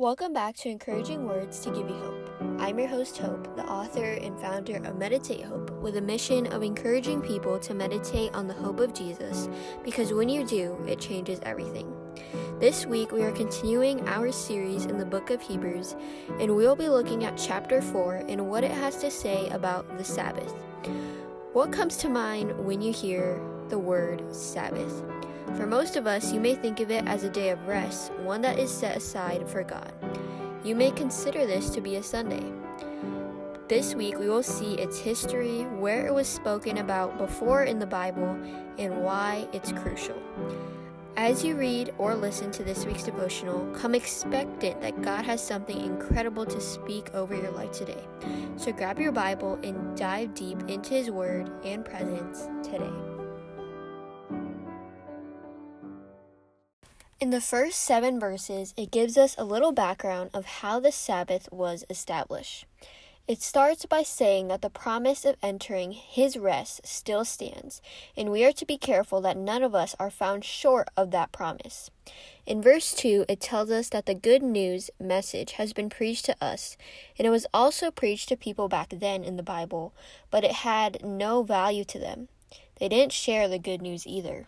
Welcome back to Encouraging Words to Give You Hope. I'm your host, Hope, the author and founder of Meditate Hope, with a mission of encouraging people to meditate on the hope of Jesus, because when you do, it changes everything. This week, we are continuing our series in the book of Hebrews, and we'll be looking at chapter 4 and what it has to say about the Sabbath. What comes to mind when you hear the word Sabbath? For most of us, you may think of it as a day of rest, one that is set aside for God. You may consider this to be a Sunday. This week, we will see its history, where it was spoken about before in the Bible, and why it's crucial. As you read or listen to this week's devotional, come expectant that God has something incredible to speak over your life today. So grab your Bible and dive deep into His Word and presence today. In the first 7 verses, it gives us a little background of how the Sabbath was established. It starts by saying that the promise of entering His rest still stands, and we are to be careful that none of us are found short of that promise. In verse 2, it tells us that the good news message has been preached to us, and it was also preached to people back then in the Bible, but it had no value to them. They didn't share the good news either.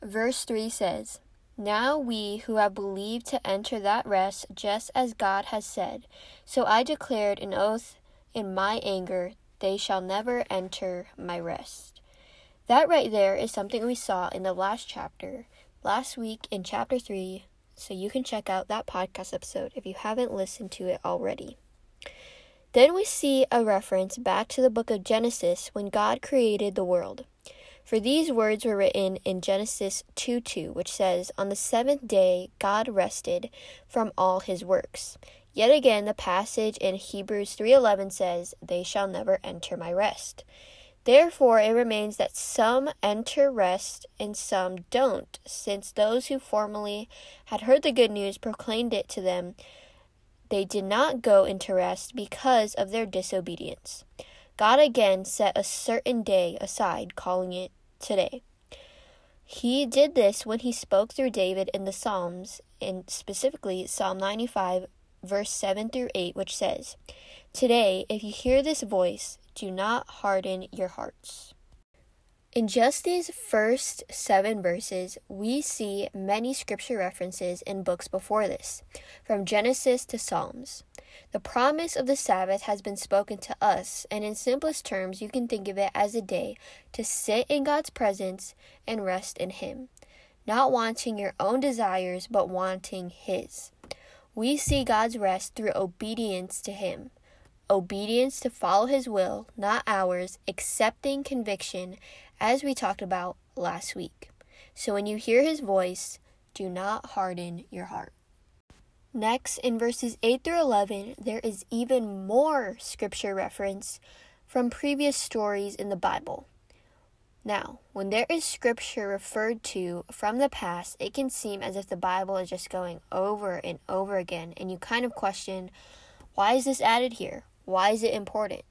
Verse 3 says, "Now we who have believed to enter that rest, just as God has said. So I declared an oath in my anger, they shall never enter my rest." That right there is something we saw in the last chapter, last week in chapter 3, so you can check out that podcast episode if you haven't listened to it already. Then we see a reference back to the book of Genesis when God created the world. For these words were written in Genesis 2:2, which says, "On the 7th day God rested from all His works." Yet again, the passage in Hebrews 3:11 says, "They shall never enter my rest." Therefore, it remains that some enter rest and some don't, since those who formerly had heard the good news proclaimed it to them, they did not go into rest because of their disobedience. God again set a certain day aside, calling it today. He did this when He spoke through David in the Psalms, and specifically Psalm 95, verse 7 through 8, which says, "Today, if you hear this voice, do not harden your hearts." In just these first 7 verses, we see many scripture references in books before this, from Genesis to Psalms. The promise of the Sabbath has been spoken to us, and in simplest terms, you can think of it as a day to sit in God's presence and rest in Him, not wanting your own desires, but wanting His. We see God's rest through obedience to Him. Obedience to follow His will, not ours, accepting conviction, as we talked about last week. So when you hear His voice, do not harden your heart. Next, in verses 8 through 11, there is even more scripture reference from previous stories in the Bible. Now, when there is scripture referred to from the past, it can seem as if the Bible is just going over and over again, and you kind of question, why is this added here? Why is it important?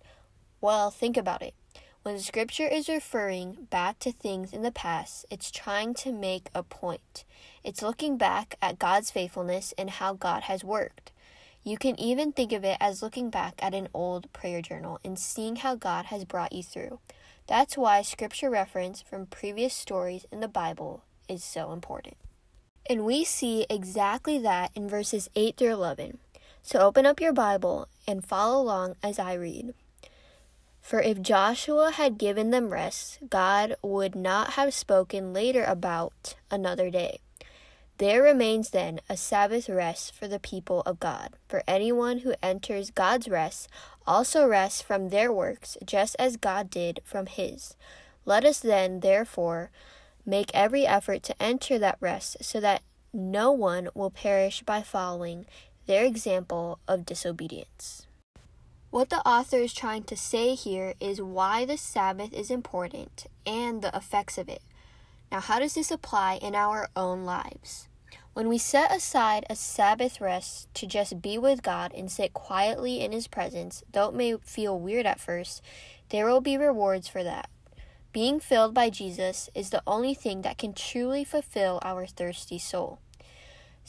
Well, think about it. When scripture is referring back to things in the past, it's trying to make a point. It's looking back at God's faithfulness and how God has worked. You can even think of it as looking back at an old prayer journal and seeing how God has brought you through. That's why scripture reference from previous stories in the Bible is so important. And we see exactly that in verses 8 through 11. So open up your Bible and follow along as I read. "For if Joshua had given them rest, God would not have spoken later about another day. There remains then a Sabbath rest for the people of God. For anyone who enters God's rest also rests from their works, just as God did from His. Let us then, therefore, make every effort to enter that rest, so that no one will perish by following their example of disobedience." What the author is trying to say here is why the Sabbath is important and the effects of it. Now, how does this apply in our own lives? When we set aside a Sabbath rest to just be with God and sit quietly in His presence, though it may feel weird at first, there will be rewards for that. Being filled by Jesus is the only thing that can truly fulfill our thirsty soul.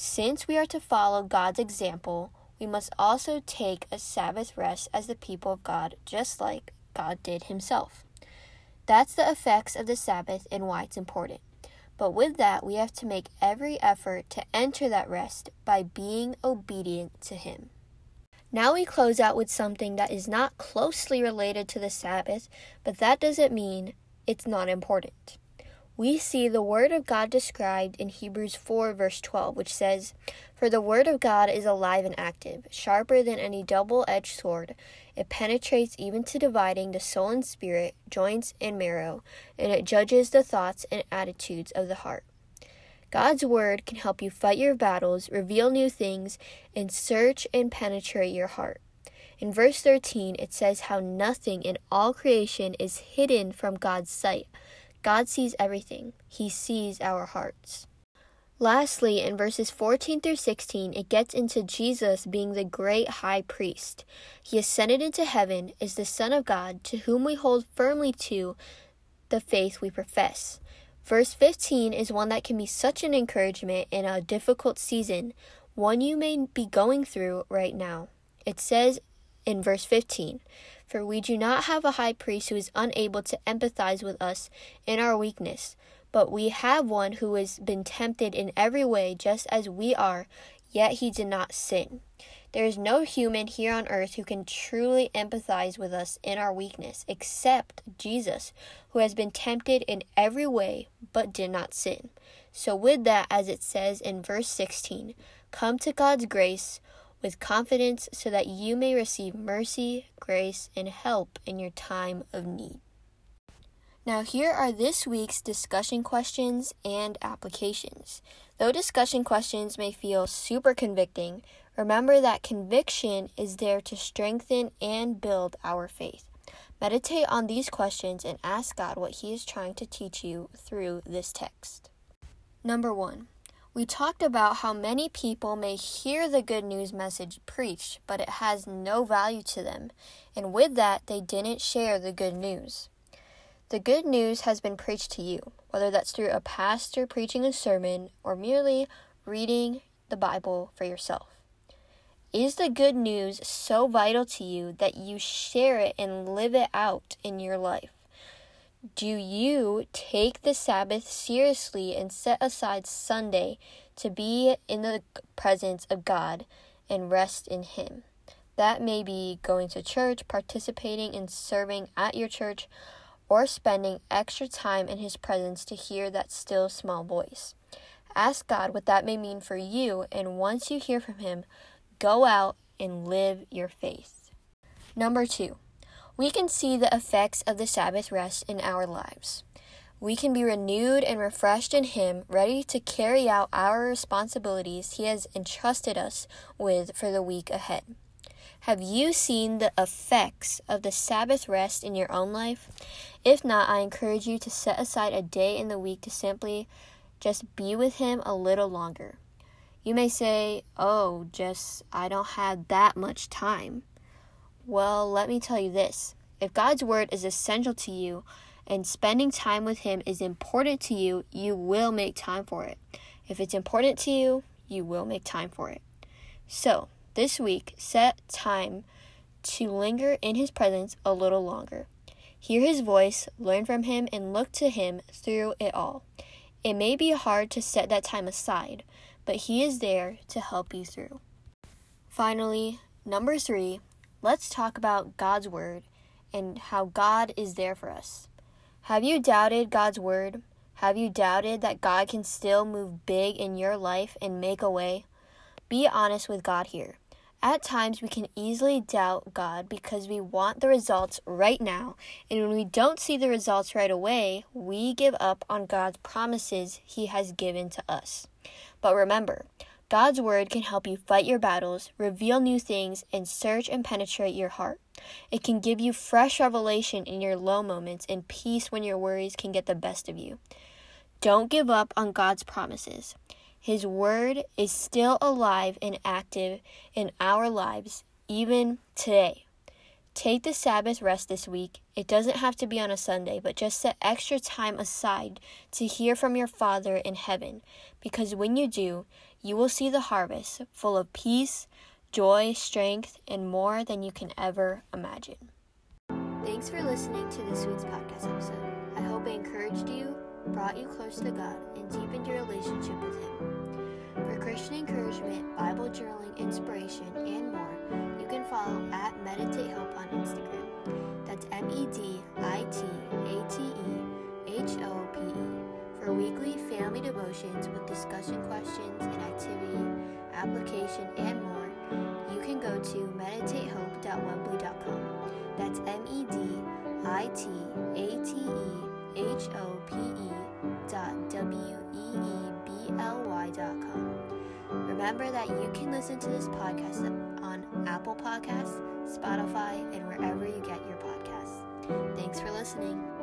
Since we are to follow God's example, we must also take a Sabbath rest as the people of God, just like God did himself. That's the effects of the Sabbath and why it's important. But with that, we have to make every effort to enter that rest by being obedient to him. Now we close out with something that is not closely related to the Sabbath, but that doesn't mean it's not important. We see the word of God described in Hebrews 4 verse 12, which says, "For the word of God is alive and active, sharper than any double-edged sword. It penetrates even to dividing the soul and spirit, joints and marrow, and it judges the thoughts and attitudes of the heart." God's word can help you fight your battles, reveal new things, and search and penetrate your heart. In verse 13, it says how nothing in all creation is hidden from God's sight. God sees everything. He sees our hearts. Lastly, in verses 14 through 16, it gets into Jesus being the great high priest. He ascended into heaven, is the Son of God, to whom we hold firmly to the faith we profess. Verse 15 is one that can be such an encouragement in a difficult season, one you may be going through right now. It says in verse 15, "For we do not have a high priest who is unable to empathize with us in our weakness, but we have one who has been tempted in every way just as we are, yet he did not sin." There is no human here on earth who can truly empathize with us in our weakness, except Jesus, who has been tempted in every way but did not sin. So with that, as it says in verse 16, come to God's grace with confidence so that you may receive mercy, grace, and help in your time of need. Now here are this week's discussion questions and applications. Though discussion questions may feel super convicting, remember that conviction is there to strengthen and build our faith. Meditate on these questions and ask God what he is trying to teach you through this text. Number 1. We talked about how many people may hear the good news message preached, but it has no value to them, and with that, they didn't share the good news. The good news has been preached to you, whether that's through a pastor preaching a sermon or merely reading the Bible for yourself. Is the good news so vital to you that you share it and live it out in your life? Do you take the Sabbath seriously and set aside Sunday to be in the presence of God and rest in him? That may be going to church, participating and serving at your church, or spending extra time in his presence to hear that still small voice. Ask God what that may mean for you, and once you hear from him, go out and live your faith. Number 2. We can see the effects of the Sabbath rest in our lives. We can be renewed and refreshed in him, ready to carry out our responsibilities he has entrusted us with for the week ahead. Have you seen the effects of the Sabbath rest in your own life? If not, I encourage you to set aside a day in the week to simply just be with him a little longer. You may say, I don't have that much time. Well, let me tell you this. If God's word is essential to you and spending time with him is important to you, you will make time for it. If it's important to you, you will make time for it. So, this week, set time to linger in his presence a little longer. Hear his voice, learn from him, and look to him through it all. It may be hard to set that time aside, but he is there to help you through. Finally, number 3. Let's talk about God's word and how God is there for us. Have you doubted God's word? Have you doubted that God can still move big in your life and make a way? Be honest with God here. At times, we can easily doubt God because we want the results right now, and when we don't see the results right away, we give up on God's promises he has given to us. But remember, God's word can help you fight your battles, reveal new things, and search and penetrate your heart. It can give you fresh revelation in your low moments and peace when your worries can get the best of you. Don't give up on God's promises. His word is still alive and active in our lives, even today. Take the Sabbath rest this week. It doesn't have to be on a Sunday, but just set extra time aside to hear from your Father in heaven, because when you do, you will see the harvest full of peace, joy, strength, and more than you can ever imagine. Thanks for listening to this week's podcast episode. I hope it encouraged you, brought you close to God, and deepened your relationship with Him. For Christian encouragement, Bible journaling, inspiration, and more, you can follow at Meditate Hope on Instagram. That's MEDITATE HOPE for weekly family devotions with discussion questions and activity, application, and more. You can go to meditatehope.webly.com. That's meditatehope.weebly.com. Remember that you can listen to this podcast on Apple Podcasts, Spotify, and wherever you get your podcasts. Thanks for listening.